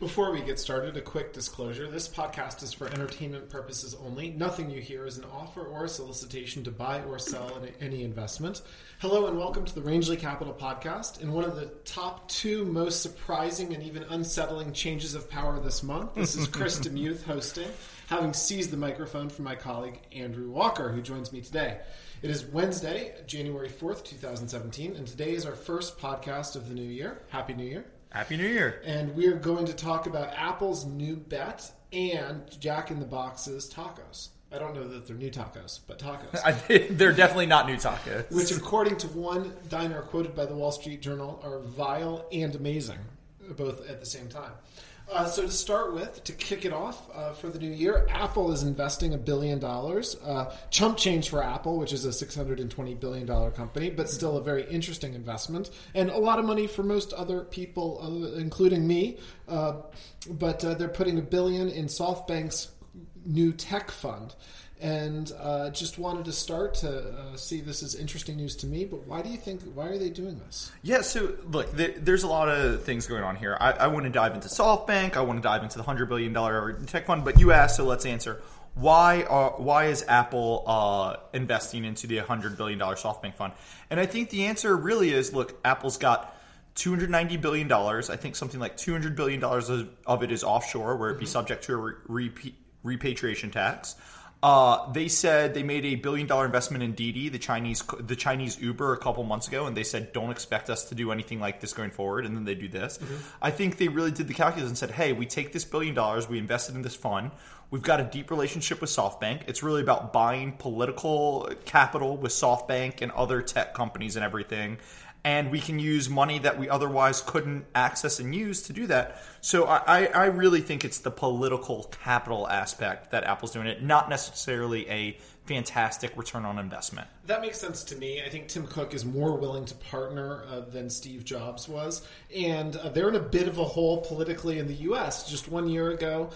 Before we get started, a quick disclosure. This podcast is for entertainment purposes only. Nothing you hear is an offer or a solicitation to buy or sell any investment. Hello and welcome to the Rangeley Capital podcast. In one of the top two most surprising and even unsettling changes of power this month, this is Chris DeMuth hosting, having seized the microphone from my colleague Andrew Walker, who joins me today. It is Wednesday, January 4th, 2017, and today is our first podcast of the new year. Happy New Year. Happy New Year. And we are going to talk about Apple's new bet and Jack in the Box's tacos. I don't know that they're new tacos, but tacos. They're definitely not new tacos. Which, according to one diner quoted by the Wall Street Journal, are vile and amazing, both at the same time. So to start with, to kick it off for the new year, Apple is investing $1 billion. Chump change for Apple, which is a $620 billion company, but still a very interesting investment. And a lot of money for most other people, including me. But they're putting $1 billion in SoftBank's new tech fund. And just wanted to start to see this is interesting news to me, but why are they doing this? Yeah, so look, there's a lot of things going on here. I want to dive into SoftBank. I want to dive into the $100 billion tech fund, but you asked, so let's answer. Why is Apple investing into the $100 billion SoftBank fund? And I think the answer really is, look, Apple's got $290 billion. I think something like $200 billion of it is offshore, where it'd be subject to a repatriation tax. They said they made $1 billion investment in Didi, the Chinese Uber, a couple months ago, and they said, don't expect us to do anything like this going forward, and then they do this. Mm-hmm. I think they really did the calculus and said, hey, we take this $1 billion, we invested in this fund, we've got a deep relationship with SoftBank. It's really about buying political capital with SoftBank and other tech companies and everything. And we can use money that we otherwise couldn't access and use to do that. So I really think it's the political capital aspect that Apple's doing it, not necessarily a fantastic return on investment. That makes sense to me. I think Tim Cook is more willing to partner than Steve Jobs was. And they're in a bit of a hole politically in the U.S. Just 1 year ago,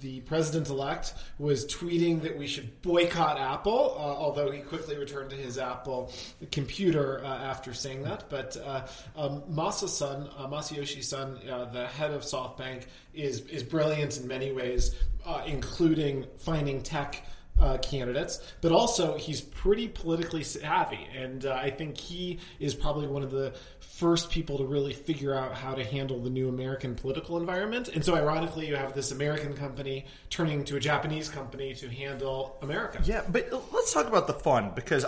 the president-elect was tweeting that we should boycott Apple, although he quickly returned to his Apple computer after saying that. But Masayoshi Son, the head of SoftBank, is brilliant in many ways, including finding tech candidates, but also he's pretty politically savvy, and I think he is probably one of the first people to really figure out how to handle the new American political environment. And so ironically, you have this American company turning to a Japanese company to handle America. Yeah, but let's talk about the fund, because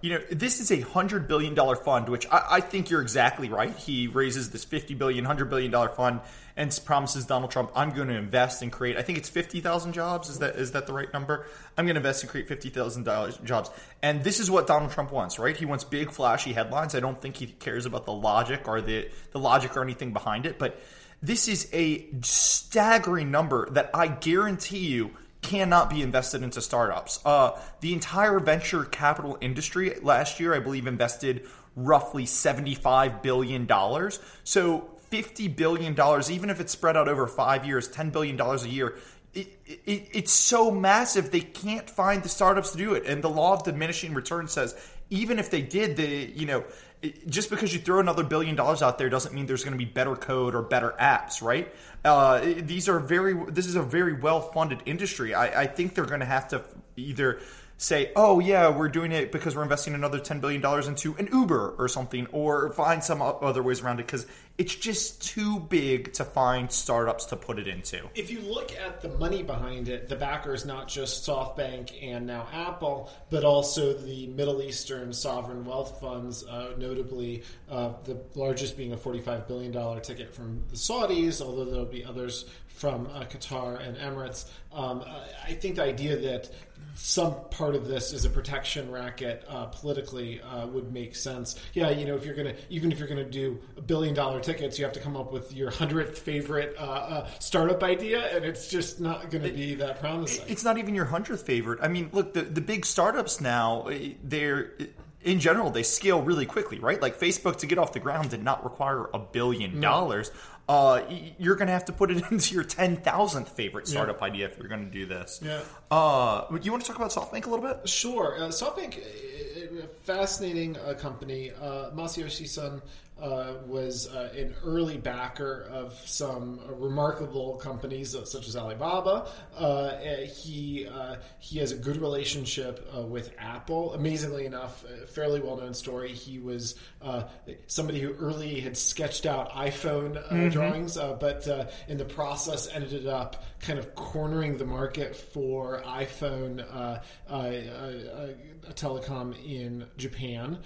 sure. This is a $100 billion fund, which I think you're exactly right. He raises this $50 billion, $100 billion fund and promises Donald Trump, I'm going to invest and create, I think it's 50,000 jobs. Is that the right number? I'm going to invest and create 50,000 jobs. And this is what Donald Trump wants, right? He wants big, flashy headlines. I don't think he cares about the logic or anything behind it. But this is a staggering number that I guarantee you cannot be invested into startups. The entire venture capital industry last year, I believe, invested roughly $75 billion. So $50 billion, even if it's spread out over 5 years, $10 billion a year, It's so massive they can't find the startups to do it. And the law of diminishing returns says even if they did, just because you throw another $1 billion out there doesn't mean there's going to be better code or better apps, right? This is a very well-funded industry. I think they're going to have to either say, oh yeah, we're doing it because we're investing another $10 billion into an Uber or something, or find some other ways around it, because it's just too big to find startups to put it into. If you look at the money behind it, the backer is not just SoftBank and now Apple, but also the Middle Eastern sovereign wealth funds, notably the largest being a $45 billion ticket from the Saudis, although there'll be others from Qatar and Emirates. I think the idea that some part of this is a protection racket politically would make sense. Yeah, if you're gonna do $1 billion tickets, you have to come up with your 100th favorite startup idea, and it's just not going to be that promising. It's not even your 100th favorite. I mean, look, the big startups now, they're in general, they scale really quickly, right? Like Facebook, to get off the ground, did not require $1 billion. You're going to have to put it into your 10,000th favorite startup idea if you're going to do this. Yeah. You want to talk about SoftBank a little bit? Sure. SoftBank, a fascinating company. Masayoshi Son was an early backer of some remarkable companies such as Alibaba. He has a good relationship with Apple. Amazingly enough, a fairly well-known story. He was somebody who early had sketched out iPhone drawings, but in the process ended up kind of cornering the market for iPhone telecom in Japan.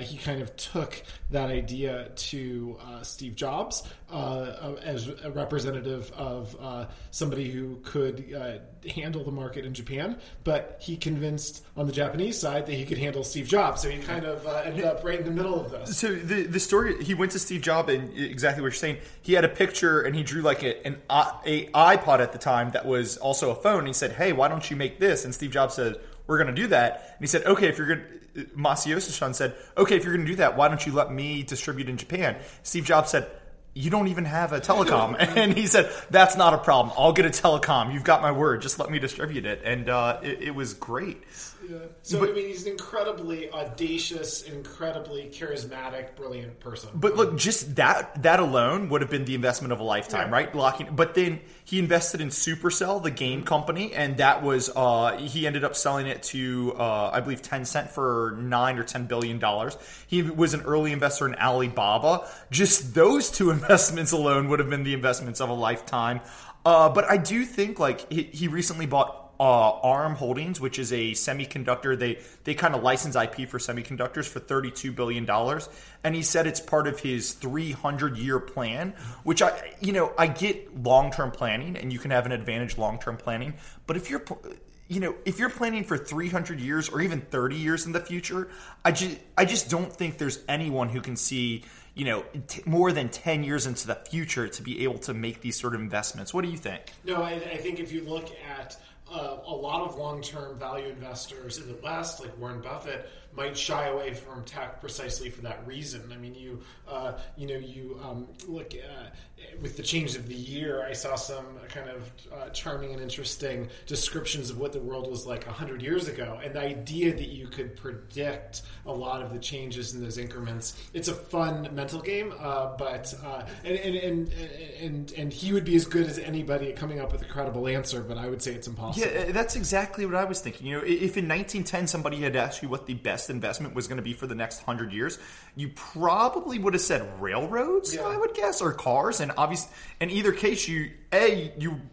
He kind of took that idea to Steve Jobs as a representative of somebody who could handle the market in Japan, but he convinced on the Japanese side that he could handle Steve Jobs, so he kind of ended up right in the middle of this. So the story, he went to Steve Jobs, and exactly what you're saying, he had a picture and he drew like an iPod at the time that was also a phone, and he said, hey, why don't you make this? And Steve Jobs said, we're going to do that. And he said, okay, if you're going to, Masayoshi Son said, okay, if you're going to do that, why don't you let me distribute in Japan? Steve Jobs said, you don't even have a telecom. And he said, that's not a problem. I'll get a telecom. You've got my word. Just let me distribute it. And it was great. Yeah. So, but, I mean, he's an incredibly audacious, incredibly charismatic, brilliant person. But look, just that alone would have been the investment of a lifetime, right? But then he invested in Supercell, the game company, and that was he ended up selling it to, I believe, Tencent for $9 or $10 billion. He was an early investor in Alibaba. Just those two investments alone would have been the investments of a lifetime. But I do think, like, he recently bought Arm Holdings, which is a semiconductor. They kind of license IP for semiconductors for $32 billion. And he said it's part of his 300-year plan, which I get long-term planning, and you can have an advantage long-term planning. But if you're planning for 300 years or even 30 years in the future, I just don't think there's anyone who can see, more than 10 years into the future to be able to make these sort of investments. What do you think? No, I think if you look at a lot of long-term value investors in the West, like Warren Buffett, might shy away from tech precisely for that reason. I mean, you look with the change of the year, I saw some kind of charming and interesting descriptions of what the world was like 100 years ago, and the idea that you could predict a lot of the changes in those increments. It's a fun mental game, but he would be as good as anybody at coming up with a credible answer, but I would say it's impossible. Yeah, that's exactly what I was thinking. If in 1910 somebody had asked you what the best investment was going to be for the next 100 years, you probably would have said railroads, I would guess, or cars. And obviously, in either case, you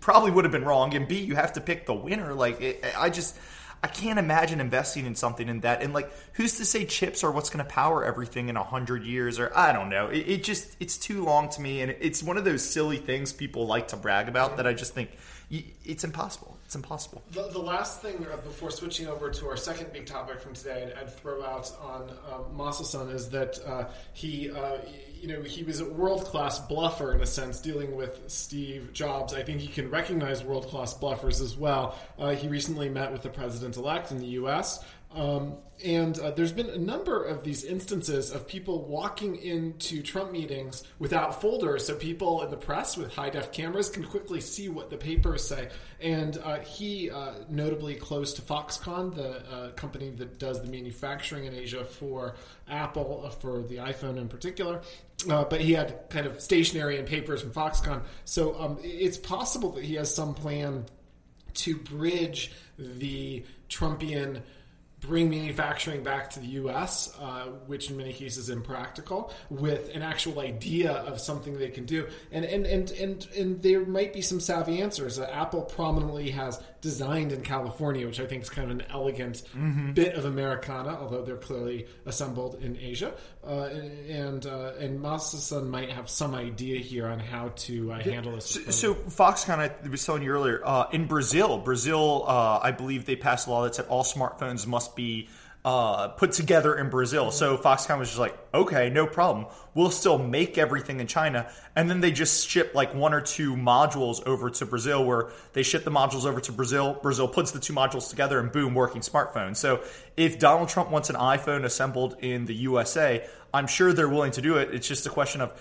probably would have been wrong, and B, you have to pick the winner. I can't imagine investing in something in that. And who's to say chips are what's going to power everything in 100 years? Or I don't know. It's too long to me, and it's one of those silly things people like to brag about that I just think it's impossible. It's impossible. The last thing before switching over to our second big topic from today, I'd throw out on Masayoshi Son is that he was a world-class bluffer in a sense, dealing with Steve Jobs. I think he can recognize world-class bluffers as well. He recently met with the president-elect in the U.S., and there's been a number of these instances of people walking into Trump meetings without folders, so people in the press with high-def cameras can quickly see what the papers say. And he notably close to Foxconn, the company that does the manufacturing in Asia for Apple, for the iPhone in particular. But he had kind of stationery and papers from Foxconn. So it's possible that he has some plan to bridge the Trumpian bring manufacturing back to the U.S., which in many cases is impractical, with an actual idea of something they can do. And there might be some savvy answers. Apple prominently has designed in California, which I think is kind of an elegant bit of Americana, although they're clearly assembled in Asia. And Masayoshi Son might have some idea here on how to handle this. So Foxconn, I was telling you earlier, in Brazil, I believe they passed a law that said all smartphones must be put together in Brazil. So Foxconn was just like, okay, no problem. We'll still make everything in China. And then they just ship like one or two modules over to Brazil, where they ship the modules over to Brazil. Brazil puts the two modules together and boom, working smartphone. So if Donald Trump wants an iPhone assembled in the USA, I'm sure they're willing to do it. It's just a question of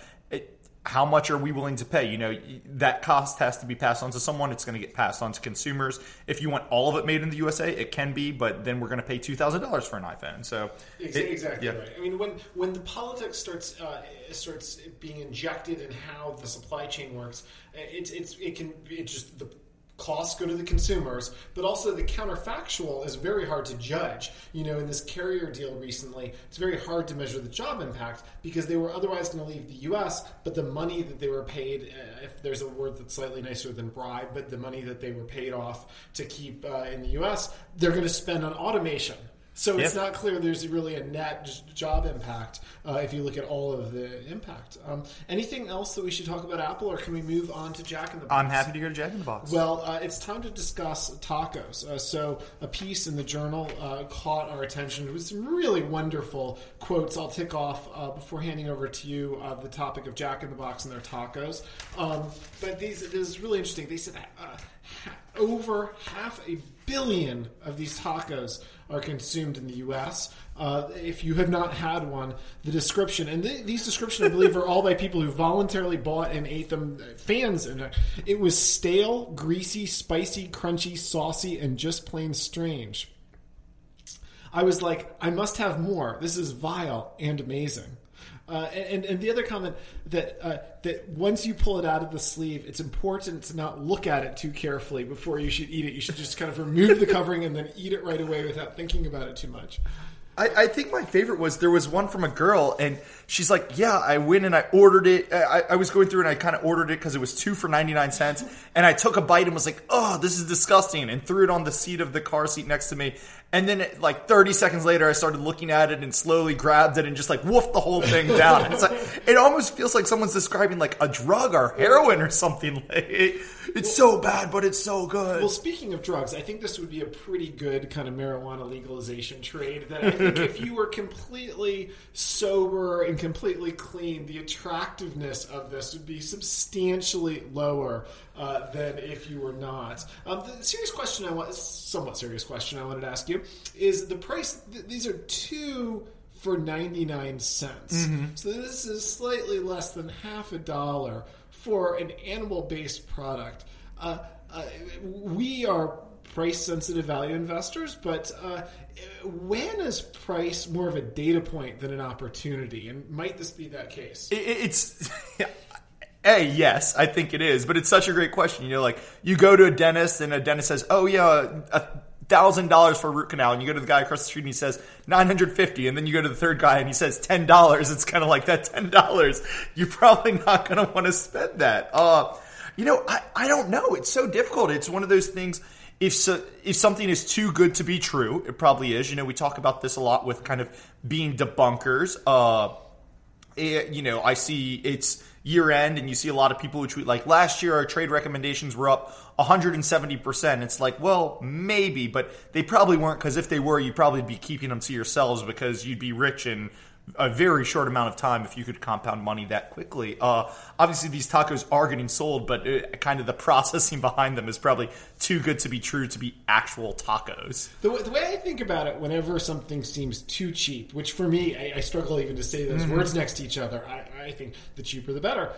how much are we willing to pay? You know, that cost has to be passed on to someone. It's going to get passed on to consumers. If you want all of it made in the USA, it can be, but then we're going to pay $2,000 for an iPhone. So exactly, right. I mean, when the politics starts being injected in how the supply chain works, the costs go to the consumers, but also the counterfactual is very hard to judge. You know, in this carrier deal recently, it's very hard to measure the job impact because they were otherwise going to leave the U.S., but the money that they were paid, if there's a word that's slightly nicer than bribe, but the money that they were paid off to keep in the U.S., they're going to spend on automation. So it's not clear there's really a net job impact if you look at all of the impact. Anything else that we should talk about Apple, or can we move on to Jack in the Box? I'm happy to go to Jack in the Box. Well, it's time to discuss tacos. So a piece in the Journal caught our attention with some really wonderful quotes. I'll tick off before handing over to you the topic of Jack in the Box and their tacos. But this is really interesting. They said over half a billion of these tacos are consumed in the U.S. If you have not had one, the description, and these descriptions, I believe, are all by people who voluntarily bought and ate them, fans. And it was stale, greasy, spicy, crunchy, saucy, and just plain strange. I was like, I must have more. This is vile and amazing. And the other comment that once you pull it out of the sleeve, it's important to not look at it too carefully before you should eat it. You should just kind of remove the covering and then eat it right away without thinking about it too much. I think my favorite was there was one from a girl, and she's like, yeah, I went and I ordered it. I was going through and I kind of ordered it because it was 2 for $0.99. And I took a bite and was like, oh, this is disgusting, and threw it on the seat of the car seat next to me. And then like 30 seconds later, I started looking at it and slowly grabbed it and just like woofed the whole thing down. And it's like, it almost feels like someone's describing like a drug or heroin or something. Like it's so bad, but it's so good. Well, speaking of drugs, I think this would be a pretty good kind of marijuana legalization trade that I think if you were completely sober and completely clean, the attractiveness of this would be substantially lower than if you were not. The somewhat serious question I wanted to ask you is the price. These are 2 for $0.99. Mm-hmm. So this is slightly less than half a dollar for an animal-based product. We are price-sensitive value investors, but when is price more of a data point than an opportunity? And might this be that case? It's yes, I think it is. But it's such a great question. You know, like you go to a dentist and a dentist says, oh, yeah, $1,000 for a root canal, and you go to the guy across the street and he says $950, and then you go to the third guy and he says $10. It's kind of like that $10. You're probably not going to want to spend that. You know, I don't know. It's so difficult. It's one of those things. If something is too good to be true, it probably is. You know, we talk about this a lot with kind of being debunkers. You know, I see it's year end and you see a lot of people who tweet like, last year our trade recommendations were up 170%. It's like, well, maybe, but they probably weren't, because if they were, you'd probably be keeping them to yourselves because you'd be rich in a very short amount of time if you could compound money that quickly. Obviously, these tacos are getting sold, but kind of the processing behind them is probably too good to be true to be actual tacos. The way I think about it, whenever something seems too cheap, which for me, I struggle even to say those words next to each other. I think the cheaper the better.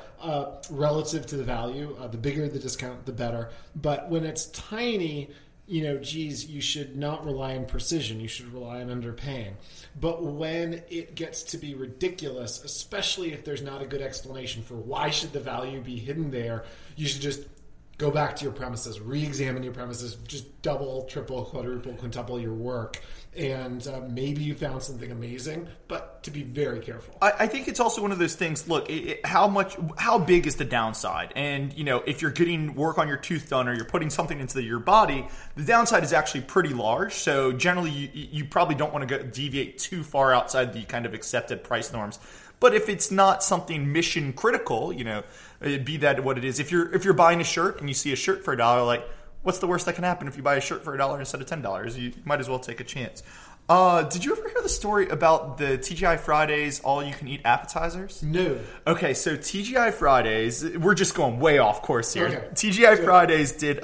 Relative to the value, the bigger the discount, the better. But when it's tiny, you know, geez, you should not rely on precision. You should rely on underpaying. But when it gets to be ridiculous, especially if there's not a good explanation for why should the value be hidden there, you should just go back to your premises, re-examine your premises, just double, triple, quadruple, quintuple your work. And maybe you found something amazing, but to be very careful. I think it's also one of those things, look, how big is the downside? And, you know, if you're getting work on your tooth done or you're putting something into your body, the downside is actually pretty large. So generally, you probably don't want to deviate too far outside the kind of accepted price norms. But if it's not something mission critical, you know, be that what it is. If you're buying a shirt and you see a shirt for $1, like, what's the worst that can happen if you buy a shirt for $1 instead of $10? You might as well take a chance. Did you ever hear the story about the TGI Fridays all-you-can-eat appetizers? No. Okay, so TGI Fridays, we're just going way off course here. Okay. TGI Fridays did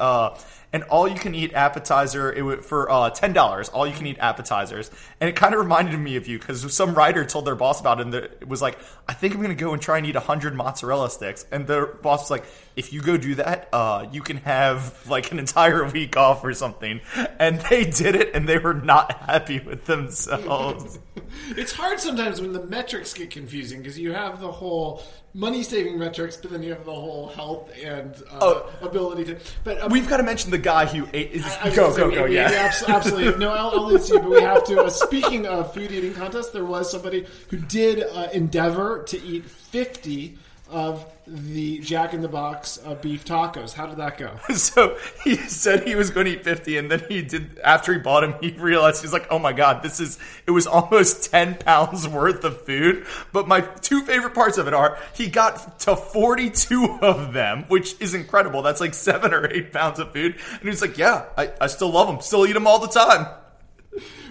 an all-you-can-eat appetizer for $10, all-you-can-eat appetizers. And it kind of reminded me of you because some writer told their boss about it, and it was like, I think I'm going to go and try and eat 100 mozzarella sticks. And their boss was like, if you go do that, you can have like an entire week off or something. And they did it, and they were not happy with themselves. It's hard sometimes when the metrics get confusing because you have the whole money-saving metrics, but then you have the whole health and ability to... But we've got to mention the guy who ate... Yeah. Absolutely. No, I'll leave it to you, but we have to... speaking of food eating contests, there was somebody who did endeavor to eat 50 of the Jack in the Box beef tacos. How did that go? So he said he was going to eat 50, and then he did. After he bought him, he realized he's like, "Oh my god, it was almost 10 pounds worth of food." But my two favorite parts of it are he got to 42 of them, which is incredible. That's like 7 or 8 pounds of food, and he's like, "Yeah, I still love them. Still eat them all the time."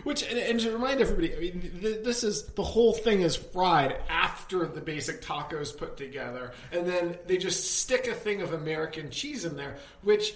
Which, and to remind everybody, I mean, this is, the whole thing is fried after the basic tacos put together, and then they just stick a thing of American cheese in there, which...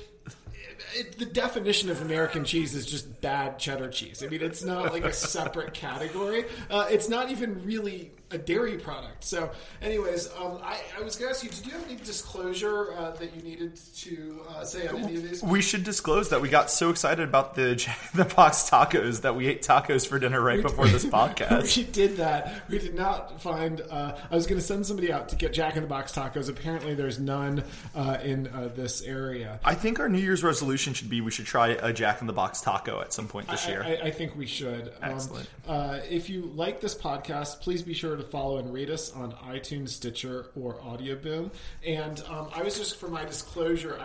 the definition of American cheese is just bad cheddar cheese. I mean, it's not like a separate category. It's not even really a dairy product. So anyways, I was going to ask you, did you have any disclosure that you needed to say on any of these? We should disclose that we got so excited about the Jack in the Box tacos that we ate tacos for dinner before this podcast. We did that. We did not find... I was going to send somebody out to get Jack in the Box tacos. Apparently there's none in this area. I think our New Year's resolution should be we should try a Jack in the Box taco at some point this year. I think we should. Excellent. If you like this podcast, please be sure to follow and rate us on iTunes, Stitcher, or Audioboom. And for my disclosure,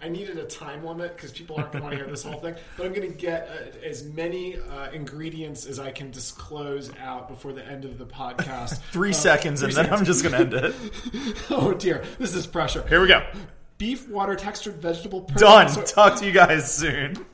I needed a time limit because people aren't going to want to hear this whole thing, but I'm going to get as many ingredients as I can disclose out before the end of the podcast. 3 seconds and then I'm just going to end it. Oh dear, this is pressure. Here we go. Beef, water, textured vegetable... Done. Talk to you guys soon.